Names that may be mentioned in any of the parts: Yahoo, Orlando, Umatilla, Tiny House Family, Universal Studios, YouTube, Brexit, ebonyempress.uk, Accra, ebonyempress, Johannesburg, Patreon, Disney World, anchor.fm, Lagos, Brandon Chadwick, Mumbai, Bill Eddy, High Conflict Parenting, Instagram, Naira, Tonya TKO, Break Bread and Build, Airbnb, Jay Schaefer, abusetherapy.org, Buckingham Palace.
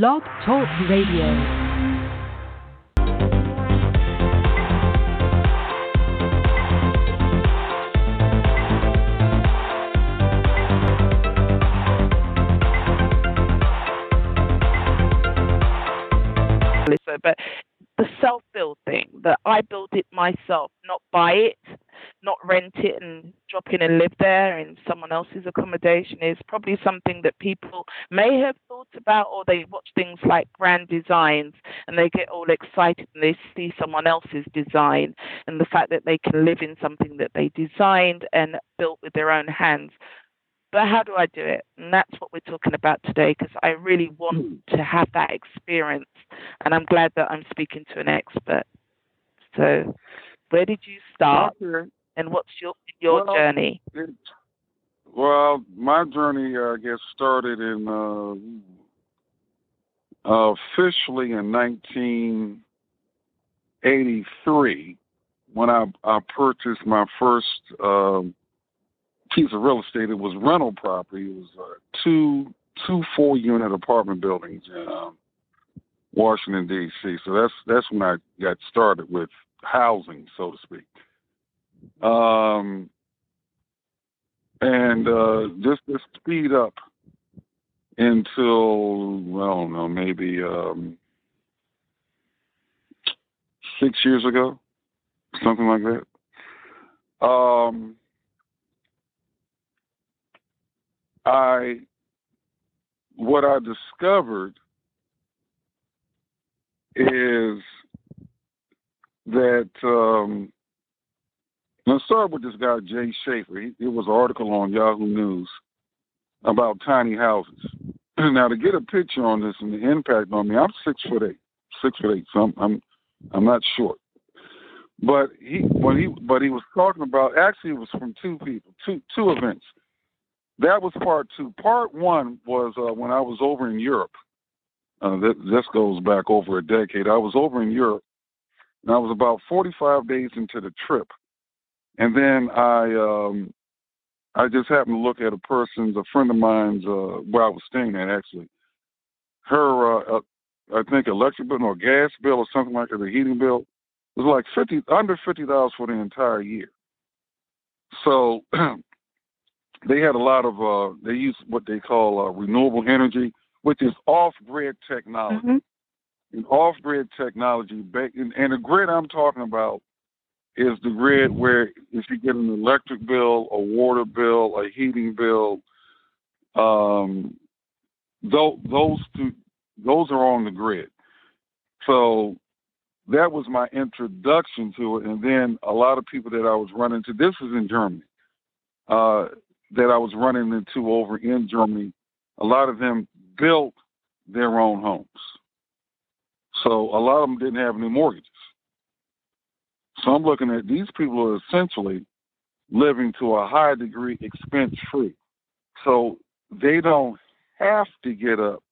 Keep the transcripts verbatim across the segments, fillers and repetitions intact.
Blog Talk Radio. But the self-build thing, that I build it myself, not buy it, not rent it and drop in and live there in someone else's accommodation, is probably something that people may have thought about, or they watch things like brand designs and they get all excited and they see someone else's design, and the fact that they can live in something that they designed and built with their own hands. But how do I do it? And that's what we're talking about today, because I really want to have that experience. And I'm glad that I'm speaking to an expert. So where did you start, and what's your your well, journey? It, well, my journey, I uh, guess, started in uh, uh, officially in nineteen eighty-three, when I, I purchased my first uh, piece of real estate. It was rental property. It was uh, two two four unit apartment buildings in um, Washington D C. So that's that's when I got started with housing, so to speak. Um, and uh, just to speed up until I don't know, maybe um, six years ago, something like that. Um. I, what I discovered is that, um, let's start with this guy, Jay Schaefer. He, it was an article on Yahoo News about tiny houses. Now, to get a picture on this and the impact on me, I'm six foot eight, six foot eight, so I'm, I'm, I'm not short. But he, when he, but he was talking about, actually it was from two people, two, two events. That was part two. Part one was uh, when I was over in Europe. Uh, th- this goes back over a decade. I was over in Europe, and I was about forty-five days into the trip. And then I um, I just happened to look at a person's, a friend of mine's, uh, where I was staying at, actually. Her, uh, uh, I think, electric bill or gas bill or something like that, the heating bill, was like fifty under fifty dollars for the entire year. So they had a lot of, uh, they use what they call uh, renewable energy, which is off-grid technology. Mm-hmm. And off-grid technology, and, and the grid I'm talking about is the grid where if you get an electric bill, a water bill, a heating bill, um, th- those two, those are on the grid. So that was my introduction to it. And then a lot of people that I was running to, this is in Germany, uh, that I was running into over in Germany, a lot of them built their own homes. So a lot of them didn't have any mortgages. So I'm looking at these people are essentially living to a high degree expense-free. So they don't have to get up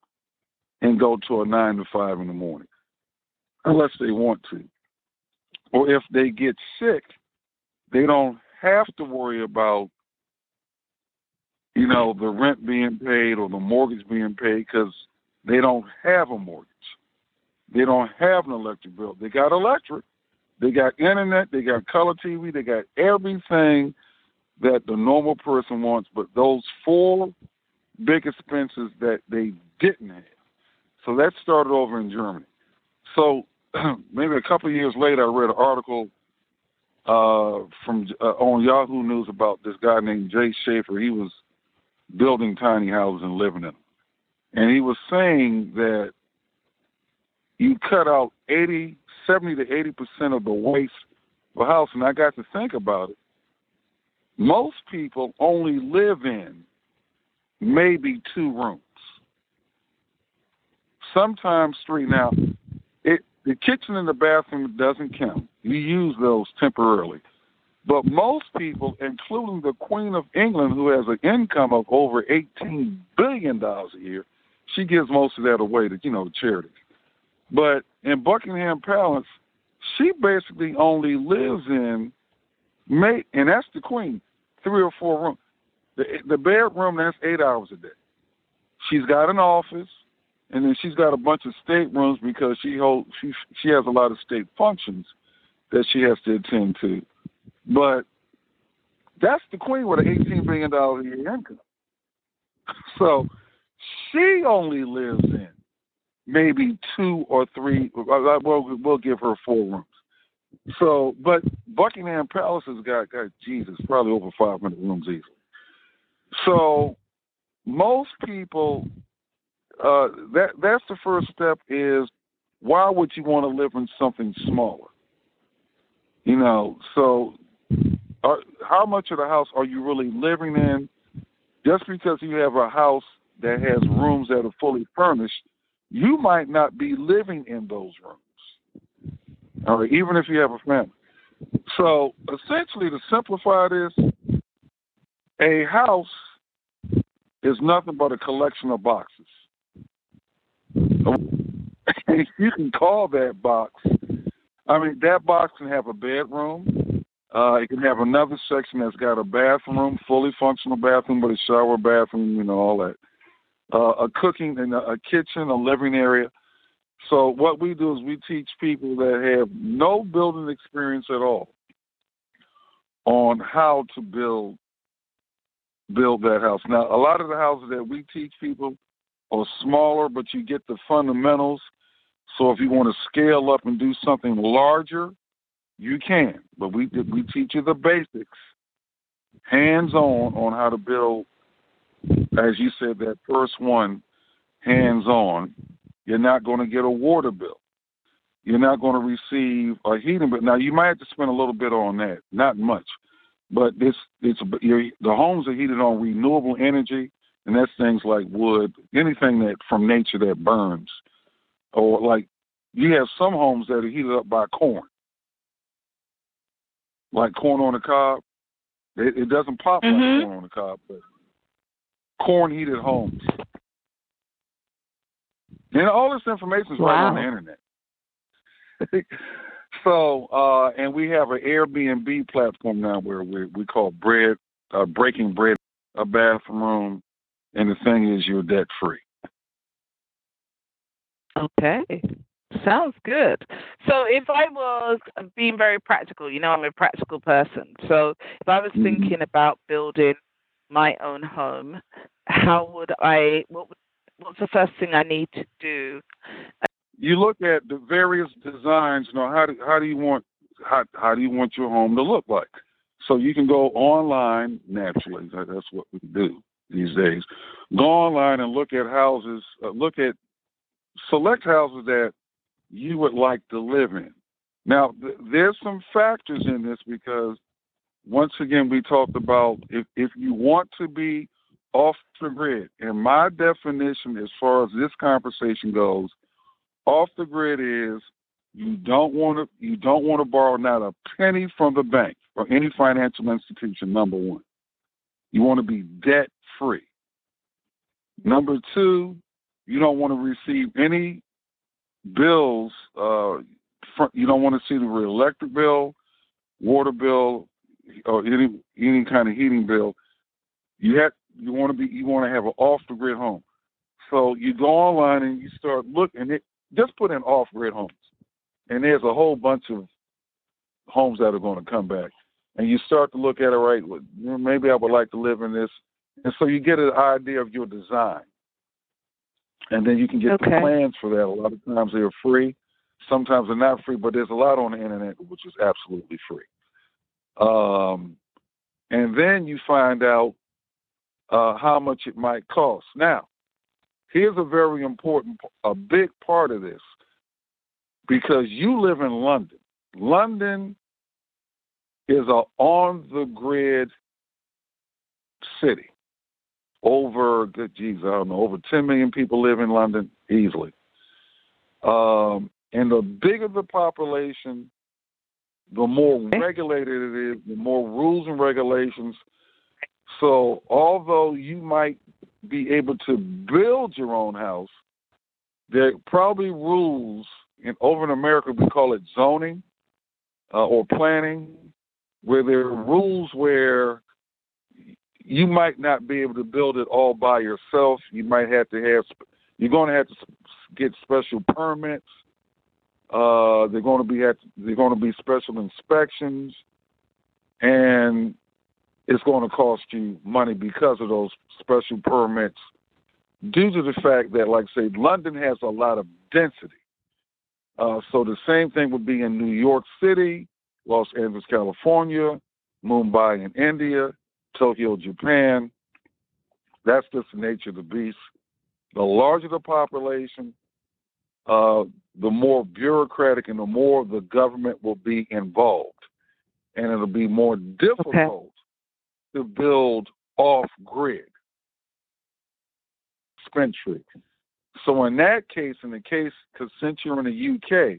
and go to a nine to five in the morning, unless they want to. Or if they get sick, they don't have to worry about, you know, the rent being paid or the mortgage being paid, because they don't have a mortgage. They don't have an electric bill. They got electric. They got internet. They got color T V. They got everything that the normal person wants, but those four big expenses that they didn't have. So that started over in Germany. So maybe a couple of years later, I read an article uh, from uh, on Yahoo News about this guy named Jay Schaefer. He was building tiny houses and living in them. And he was saying that you cut out eighty, seventy to eighty percent of the waste of a house. And I got to think about it. Most people only live in maybe two rooms, sometimes three. Now, it, the kitchen and the bathroom doesn't count. You use those temporarily. But most people, including the Queen of England, who has an income of over eighteen billion dollars a year, she gives most of that away to, you know, charities. But in Buckingham Palace, she basically only lives in, and that's the Queen, three or four rooms. The, the bedroom, that's eight hours a day. She's got an office. And then she's got a bunch of staterooms because she holds, she she has a lot of state functions that she has to attend to. But that's the queen with an eighteen billion dollars a year income. So she only lives in maybe two or three. We'll, we'll give her four rooms. So, but Buckingham Palace has got, God, Jesus, probably over five hundred rooms easily. So most people, uh, that that's the first step is, why would you want to live in something smaller? You know, so are, how much of the house are you really living in? Just because you have a house that has rooms that are fully furnished, you might not be living in those rooms, all right, even if you have a family. So essentially, to simplify this, a house is nothing but a collection of boxes. You can call that box, I mean, that box can have a bedroom. Uh, it can have another section that's got a bathroom, fully functional bathroom with a shower, bathroom, you know, all that. Uh, a cooking and a kitchen, a living area. So what we do is we teach people that have no building experience at all on how to build build that house. Now, a lot of the houses that we teach people are smaller, but you get the fundamentals. So if you want to scale up and do something larger, you can. But we we teach you the basics, hands-on, on how to build, as you said, that first one, hands-on. You're not going to get a water bill. You're not going to receive a heating bill. Now, you might have to spend a little bit on that, not much. But this, it's you're, the homes are heated on renewable energy, and that's things like wood, anything that from nature that burns. Or like you have some homes that are heated up by corn, like corn on the cob. It, it doesn't pop mm-hmm. like corn on the cob, but corn-heated homes. And all this information is wow. right on the internet. So, uh, and we have an Airbnb platform now where we we call bread, uh, breaking bread, a bathroom, and the thing is you're debt-free. Okay. Sounds good. So if I was being very practical, you know, I'm a practical person. So if I was thinking about building my own home, how would I, what would, what's the first thing I need to do? You look at the various designs, you know, how do, how do you want, how, how do you want your home to look like? So you can go online, naturally, that's what we do these days. Go online and look at houses, uh, look at select houses that you would like to live in. Now, th- there's some factors in this because, once again, we talked about if, if you want to be off the grid, and my definition as far as this conversation goes, off the grid is you don't want to you don't want to borrow not a penny from the bank or any financial institution, number one. You want to be debt-free. Number two, you don't want to receive any bills. Uh, fr- you don't want to see the electric bill, water bill, or any any kind of heating bill. You have you want to be you want to have an off the grid home. So you go online and you start looking. It, just put in off grid homes, and there's a whole bunch of homes that are going to come back. And you start to look at it. Right, maybe I would like to live in this, and so you get an idea of your design. And then you can get okay. the plans for that. A lot of times they're free. Sometimes they're not free, but there's a lot on the internet which is absolutely free. Um, and then you find out uh, how much it might cost. Now, here's a very important, a big part of this, because you live in London. London is an on-the-grid city. Over, good geez, I don't know, over ten million people live in London easily. Um, and the bigger the population, the more regulated it is, the more rules and regulations. So although you might be able to build your own house, there are probably rules, and over in America we call it zoning uh, or planning, where there are rules where you might not be able to build it all by yourself. You might have to have, you're going to have to get special permits. Uh, they're going to be at they're going to be special inspections, and it's going to cost you money because of those special permits, due to the fact that, like I say, London has a lot of density. Uh, so the same thing would be in New York City, Los Angeles, California, Mumbai in India, Tokyo, Japan. That's just the nature of the beast. The larger the population, uh, the more bureaucratic and the more the government will be involved. And it'll be more difficult okay. to build off-grid. Centric. So in that case, in the case because since you're in the U K,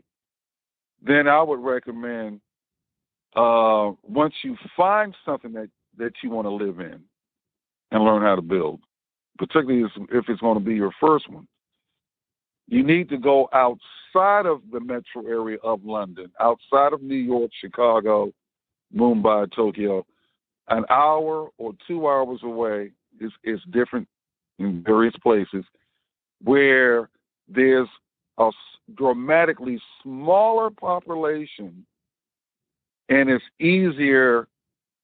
then I would recommend uh, once you find something that, that you want to live in and learn how to build, particularly if it's going to be your first one, you need to go outside of the metro area of London, outside of New York, Chicago, Mumbai, Tokyo. An hour or two hours away is, is different in various places, where there's a dramatically smaller population and it's easier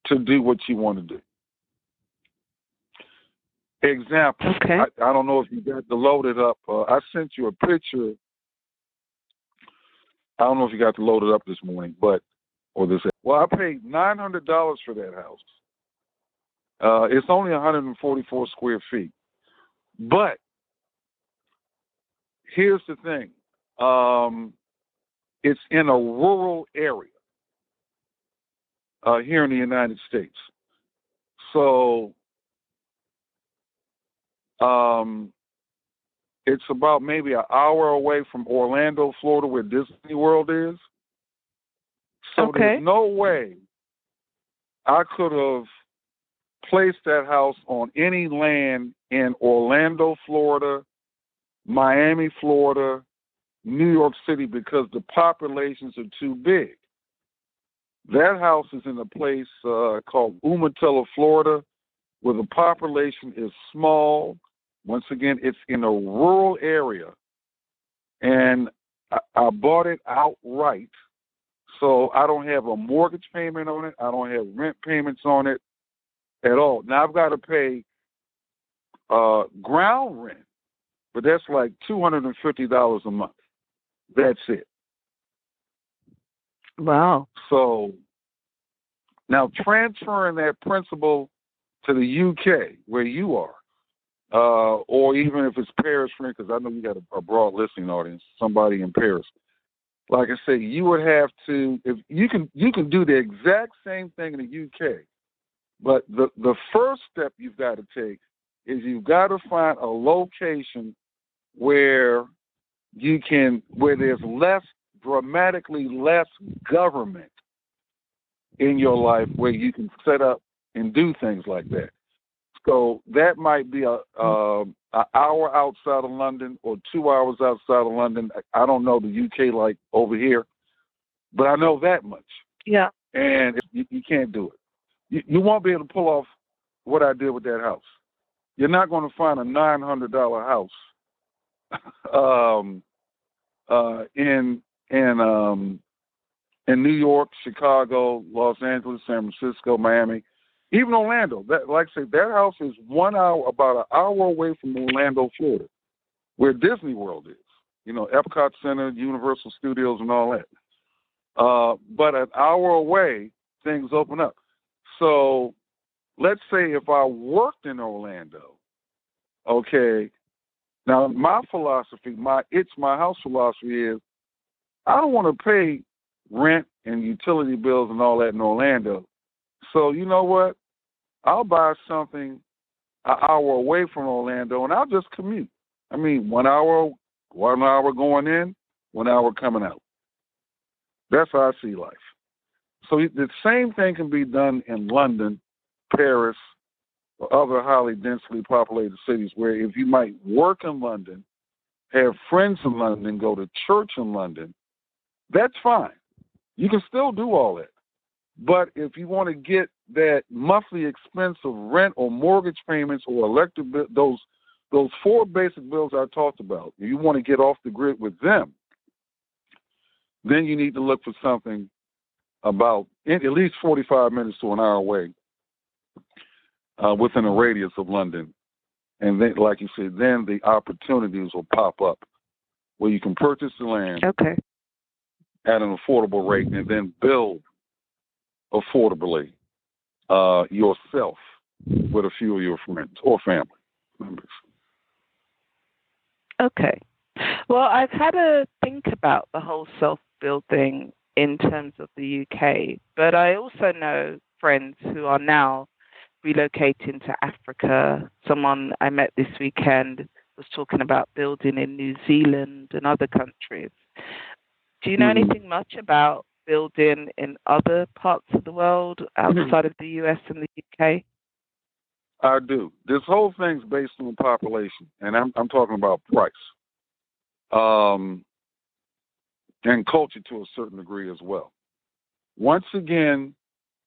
to do what you want to do. Example, okay. I, I don't know if you got the load it up. Uh, I sent you a picture. I don't know if you got to load it up this morning, but, or this. Well, I paid nine hundred dollars for that house. Uh, it's only one hundred forty-four square feet. But here's the thing. Um, it's in a rural area uh, here in the United States. So um, it's about maybe an hour away from Orlando, Florida, where Disney World is. So okay. there's no way I could have placed that house on any land in Orlando, Florida, Miami, Florida, New York City, because the populations are too big. That house is in a place uh, called Umatilla, Florida, where the population is small. Once again, it's in a rural area. And I, I bought it outright, so I don't have a mortgage payment on it. I don't have rent payments on it at all. Now, I've got to pay Uh, ground rent, but that's like two hundred fifty dollars a month. That's it. Wow. So now transferring that principle to the U K where you are, uh, or even if it's Paris, because I know you got a, a broad listening audience, somebody in Paris. Like I said, you would have to, if you can, you can do the exact same thing in the U K, but the, the first step you've got to take is you've got to find a location where you can, where there's less, dramatically less government in your life, where you can set up and do things like that. So that might be a, a, a hour outside of London or two hours outside of London. I don't know the U K like over here, but I know that much. Yeah. And you, you can't do it. You, you won't be able to pull off what I did with that house. You're not going to find a nine hundred dollar house um, uh, in in um, in New York, Chicago, Los Angeles, San Francisco, Miami, even Orlando. That, like I say, that house is one hour, about an hour away from Orlando, Florida, where Disney World is. You know, Epcot Center, Universal Studios, and all that. Uh, but an hour away, things open up. So let's say if I worked in Orlando, okay, now my philosophy, my it's my house philosophy is I don't want to pay rent and utility bills and all that in Orlando. So you know what? I'll buy something an hour away from Orlando, and I'll just commute. I mean, one hour, one hour going in, one hour coming out. That's how I see life. So the same thing can be done in London, Paris, or other highly densely populated cities, where if you might work in London, have friends in London, go to church in London, that's fine. You can still do all that. But if you want to get that monthly expense of rent or mortgage payments or electric bill, those Those four basic bills I talked about, if you want to get off the grid with them, then you need to look for something about at least forty-five minutes to an hour away uh, within a radius of London. And then, like you said, then the opportunities will pop up where you can purchase the land okay. at an affordable rate and then build affordably uh, yourself with a few of your friends or family members. Okay. Well, I've had a think about the whole self-build thing in terms of the U K, but I also know friends who are now relocating to Africa. Someone I met this weekend was talking about building in New Zealand and other countries. Do you know mm-hmm. anything much about building in other parts of the world outside mm-hmm. of the U S and the U K? I do. This whole thing's based on population, and I'm, I'm talking about price. Um, and culture to a certain degree as well. Once again,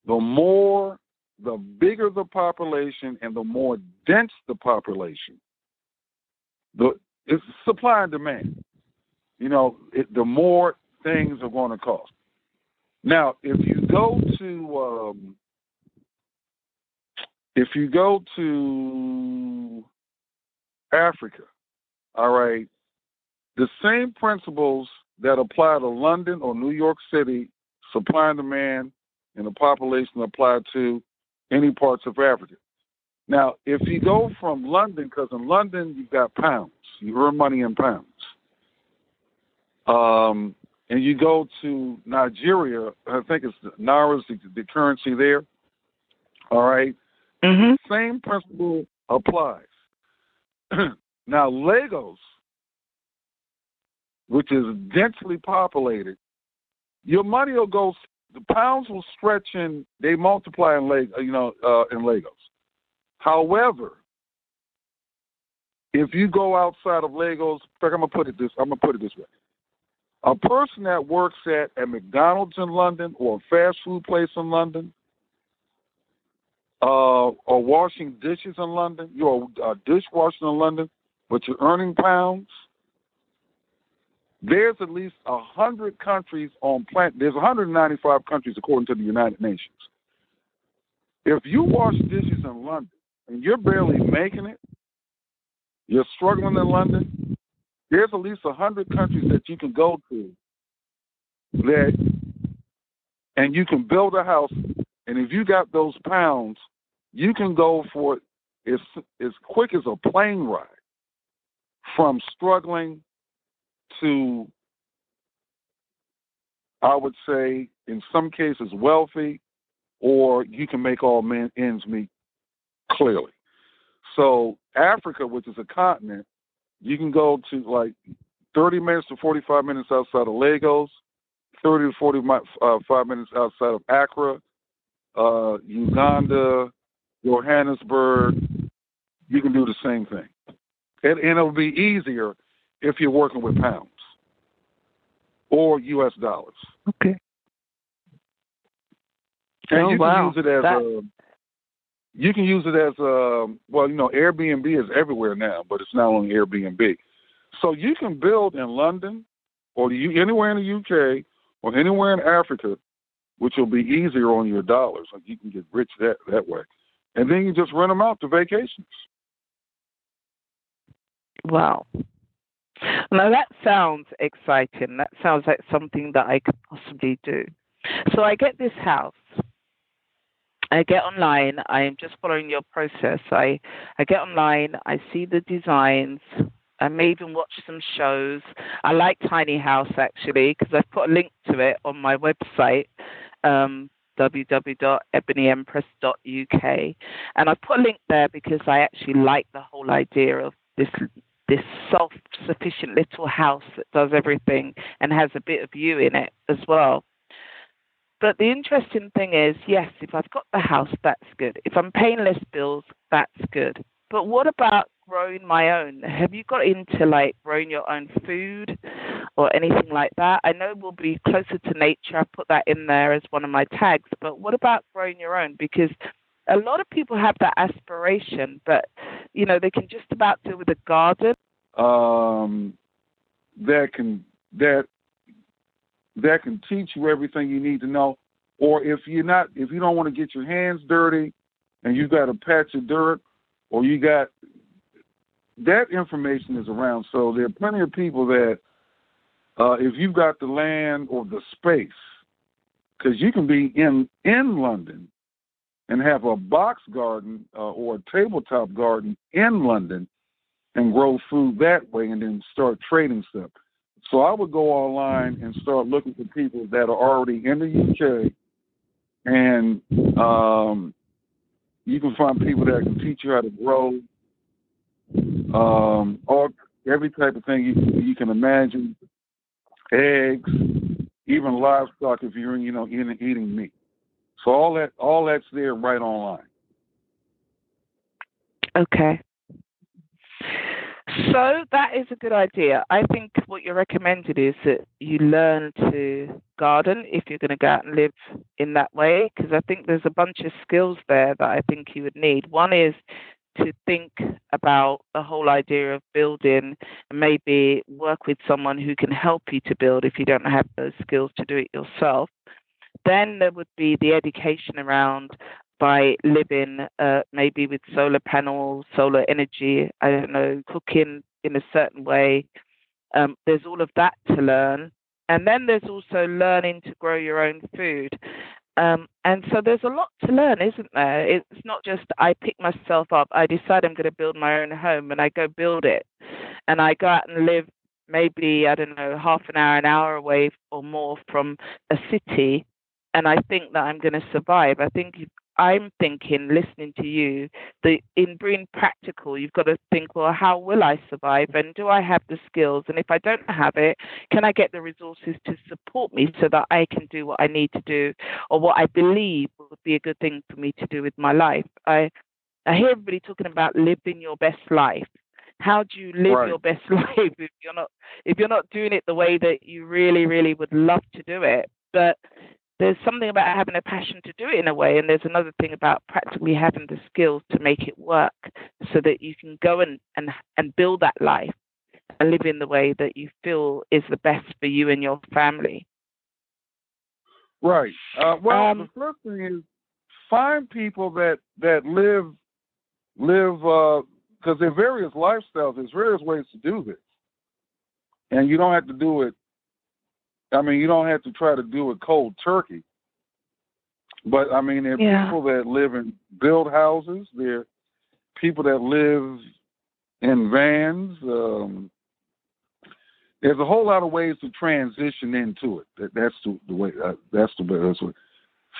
the more, the bigger the population and the more dense the population, the it's supply and demand. You know, it, the more things are going to cost. Now, if you go to, um, if you go to Africa, all right, the same principles that apply to London or New York City, supply and demand, and the population apply to any parts of Africa. Now, if you go from London, because in London you've got pounds, you earn money in pounds, um, and you go to Nigeria, I think it's Naira, the, the currency there, all right? Mm-hmm. Same principle applies. Now, Lagos, which is densely populated, your money will go, the pounds will stretch in, they multiply in, Lag, you know, uh, in Lagos. However, if you go outside of Lagos, I'm gonna put it this, I'm gonna put it this way: a person that works at a McDonald's in London or a fast food place in London, uh, or washing dishes in London, you're a dishwasher in London, but you're earning pounds. There's at least one hundred countries on planet. There's one hundred ninety-five countries according to the United Nations. If you wash dishes in London and you're barely making it, you're struggling in London, there's at least one hundred countries that you can go to that, and you can build a house. And if you got those pounds, you can go for it as, as quick as a plane ride from struggling to, I would say, in some cases wealthy, or you can make all men ends meet clearly. So Africa, which is a continent, you can go to like thirty minutes to forty-five minutes outside of Lagos, thirty to forty-five minutes outside of Accra, uh, Uganda, Johannesburg. You can do the same thing. And, and it'll be easier if you're working with pounds or U S dollars. Okay. And oh, you can wow. use it as that... a, you can use it as a, well, you know, Airbnb is everywhere now, but it's not only Airbnb. So you can build in London or the, anywhere in the U K or anywhere in Africa, which will be easier on your dollars. Like you can get rich that, that way. And then you just rent them out to vacations. Wow. Now, that sounds exciting. That sounds like something that I could possibly do. So I get this house. I get online. I am just following your process. I, I get online. I see the designs. I may even watch some shows. I like Tiny House, actually, because I've put a link to it on my website, um, w w w dot ebony empress dot u k. And I put a link there because I actually like the whole idea of this this self-sufficient little house that does everything and has a bit of you in it as well. But the interesting thing is, yes, if I've got the house, that's good. If I'm paying less bills, that's good. But what about growing my own? Have you got into like growing your own food or anything like that? I know we'll be closer to nature. I put that in there as one of my tags. But what about growing your own? Because a lot of people have that aspiration, but, you know, they can just about do with a garden. Um, that can that that can teach you everything you need to know. Or if you're not, if you don't want to get your hands dirty, and you got a patch of dirt, or you got that information is around. So there are plenty of people that, uh, if you've got the land or the space, because you can be in in London and have a box garden uh, or a tabletop garden in London and grow food that way, and then start trading stuff. So I would go online and start looking for people that are already in the U K, and um, you can find people that can teach you how to grow um, all every type of thing you, you can imagine, eggs, even livestock if you're you know in eating meat. So all that all that's there right online. Okay. So that is a good idea. I think what you're recommended is that you learn to garden if you're going to go out and live in that way, because I think there's a bunch of skills there that I think you would need. One is to think about the whole idea of building, and maybe work with someone who can help you to build if you don't have those skills to do it yourself. Then there would be the education around by living uh, maybe with solar panels, solar energy, I don't know, cooking in a certain way. Um, there's all of that to learn. And then there's also learning to grow your own food. Um, and so there's a lot to learn, isn't there? It's not just I pick myself up, I decide I'm going to build my own home and I go build it. And I go out and live maybe, I don't know, half an hour, an hour away or more from a city. And I think that I'm going to survive. I think I'm thinking, listening to you, that in being practical, you've got to think, well, how will I survive? And do I have the skills? And if I don't have it, can I get the resources to support me so that I can do what I need to do, or what I believe would be a good thing for me to do with my life? I, I hear everybody talking about living your best life. How do you live right. your best life if you're not if you're not doing it the way that you really, really would love to do it? But there's something about having a passion to do it in a way, and there's another thing about practically having the skills to make it work so that you can go and, and, and build that life and live in the way that you feel is the best for you and your family. Right. Uh, well, um, the first thing is find people that, that live, live uh, because there are various lifestyles, there's various ways to do this, and you don't have to do it. I mean, you don't have to try to do it cold turkey. But, I mean, there are yeah. people that live and build houses. There are people that live in vans. Um, there's a whole lot of ways to transition into it. That, that's the, the way. Uh, that's the best way.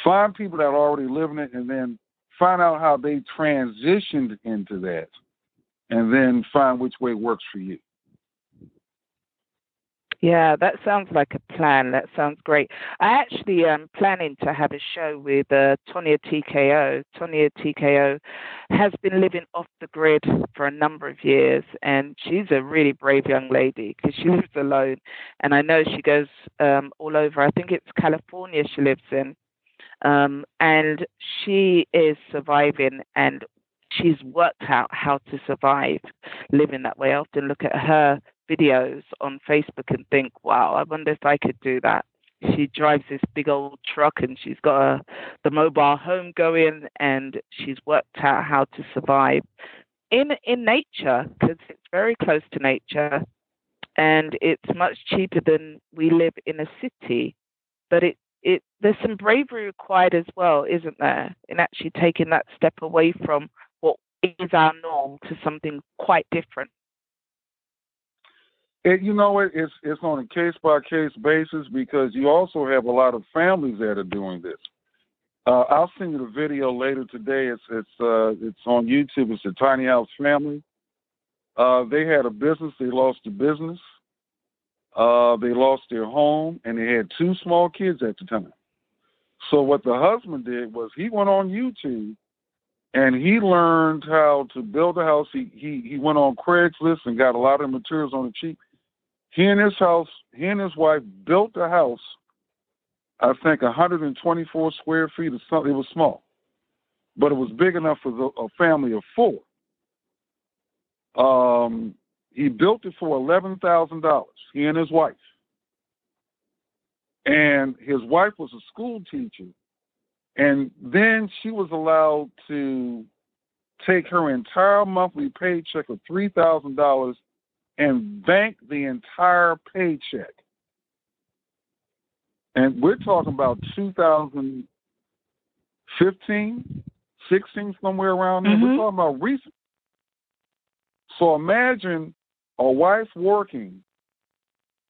Find people that are already living it and then find out how they transitioned into that and then find which way works for you. Yeah, that sounds like a plan. That sounds great. I actually am planning to have a show with uh, Tonya T K O. Tonya T K O has been living off the grid for a number of years, and she's a really brave young lady because she lives alone. And I know she goes um, all over. I think it's California she lives in. Um, and she is surviving, and she's worked out how to survive living that way. I often look at her videos on Facebook and think, wow, I wonder if I could do that. She drives this big old truck and she's got a, the mobile home going, and she's worked out how to survive in in nature, because it's very close to nature and it's much cheaper than we live in a city. But it, it there's some bravery required as well, isn't there, in actually taking that step away from what is our norm to something quite different. It, you know, it, it's it's on a case-by-case basis, because you also have a lot of families that are doing this. Uh, I'll send you the video later today. It's it's uh, it's on YouTube. It's the Tiny House Family. Uh, they had a business. They lost the business. Uh, they lost their home, and they had two small kids at the time. So what the husband did was he went on YouTube, and he learned how to build a house. He he he went on Craigslist and got a lot of materials on the cheap. He and his house, he and his wife built a house, I think one hundred twenty-four square feet or something. It was small. but it was big enough for the, a family of four. Um, he built it for eleven thousand dollars, he and his wife. And his wife was a school teacher. And then she was allowed to take her entire monthly paycheck of three thousand dollars and bank the entire paycheck. And we're talking about two thousand fifteen, sixteen, somewhere around there. Mm-hmm. We're talking about recent. So imagine a wife working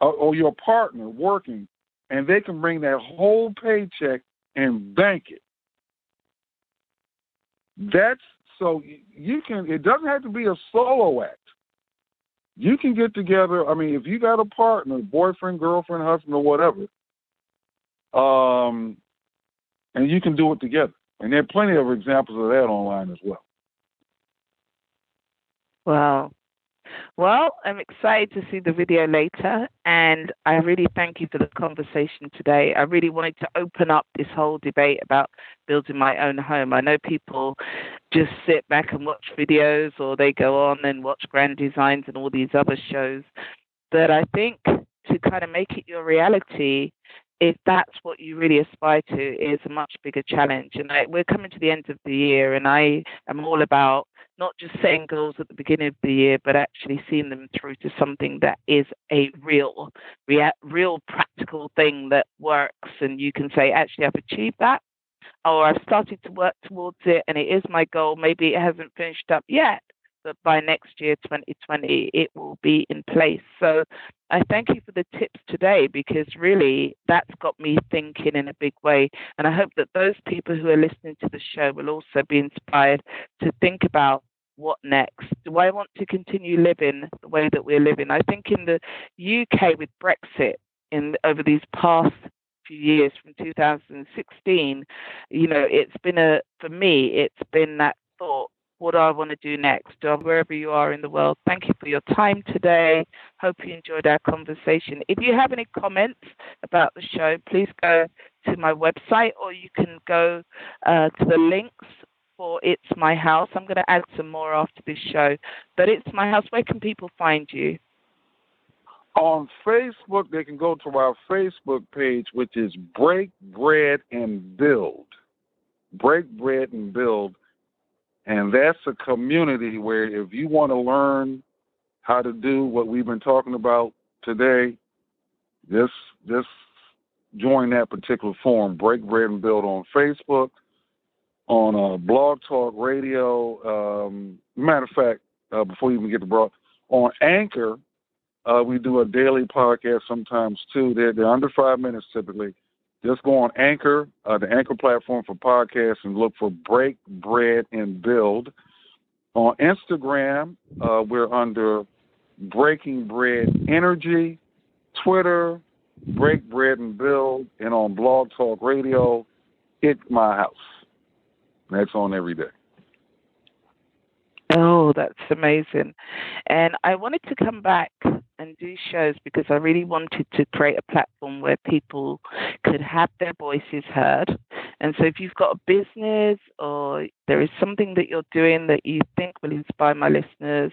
or, or your partner working, and they can bring that whole paycheck and bank it. That's so you can, it doesn't have to be a solo act. You can get together. I mean, if you got a partner, boyfriend, girlfriend, husband, or whatever, um, and you can do it together. And there are plenty of examples of that online as well. Wow. Well, I'm excited to see the video later, and I really thank you for the conversation today. I really wanted to open up this whole debate about building my own home. I know people just sit back and watch videos, or they go on and watch Grand Designs and all these other shows, but I think to kind of make it your reality, if that's what you really aspire to, is a much bigger challenge. And I, we're coming to the end of the year, and I am all about not just setting goals at the beginning of the year, but actually seeing them through to something that is a real, rea- real practical thing that works. And you can say, actually, I've achieved that, or I've started to work towards it, and it is my goal. Maybe it hasn't finished up yet, but by next year, twenty twenty, it will be in place. So I thank you for the tips today, because really that's got me thinking in a big way. And I hope that those people who are listening to the show will also be inspired to think about what next. Do I want to continue living the way that we're living? I think in the U K with Brexit in over these past few years from two thousand sixteen, you know, it's been a, for me, it's been that thought. What do I want to do next? Wherever you are in the world, thank you for your time today. Hope you enjoyed our conversation. If you have any comments about the show, please go to my website, or you can go uh, to the links for It's My House. I'm going to add some more after this show. But It's My House, where can people find you? On Facebook, they can go to our Facebook page, which is Break Bread and Build. Break Bread and Build. And that's a community where if you want to learn how to do what we've been talking about today, just, just join that particular forum, Break Bread and Build, on Facebook, on uh, Blog Talk Radio. Um, matter of fact, uh, before you even get to Blog, on Anchor, uh, we do a daily podcast sometimes too. They're, they're under five minutes typically. Just go on Anchor, uh, the Anchor platform for podcasts, and look for Break Bread and Build. On Instagram, uh, we're under Breaking Bread Energy. Twitter, Break Bread and Build. And on Blog Talk Radio, It's My House. That's on every day. Oh, that's amazing. And I wanted to come back and do shows because I really wanted to create a platform where people could have their voices heard. And so if you've got a business or there is something that you're doing that you think will inspire my listeners,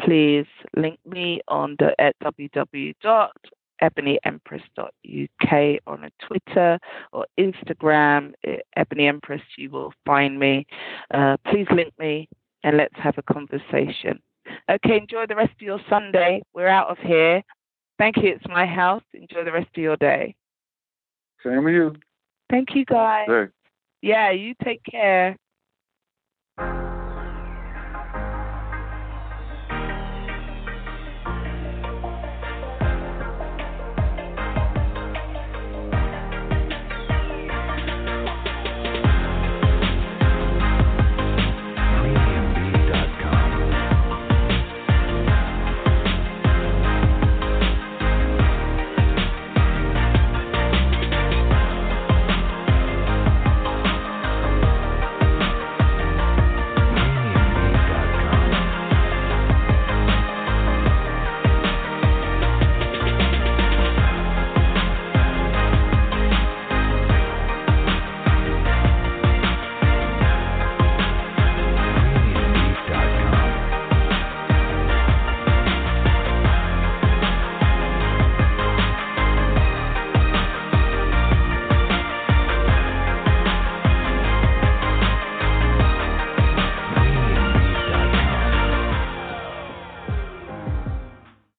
please link me on the, at w w w dot ebony empress dot u k on a Twitter or Instagram, Ebony Empress, you will find me. Uh, please link me and let's have a conversation. Okay, enjoy the rest of your Sunday. We're out of here. Thank you. It's My House. Enjoy the rest of your day. Same with you. Thank you, guys. Hey. Yeah, you take care.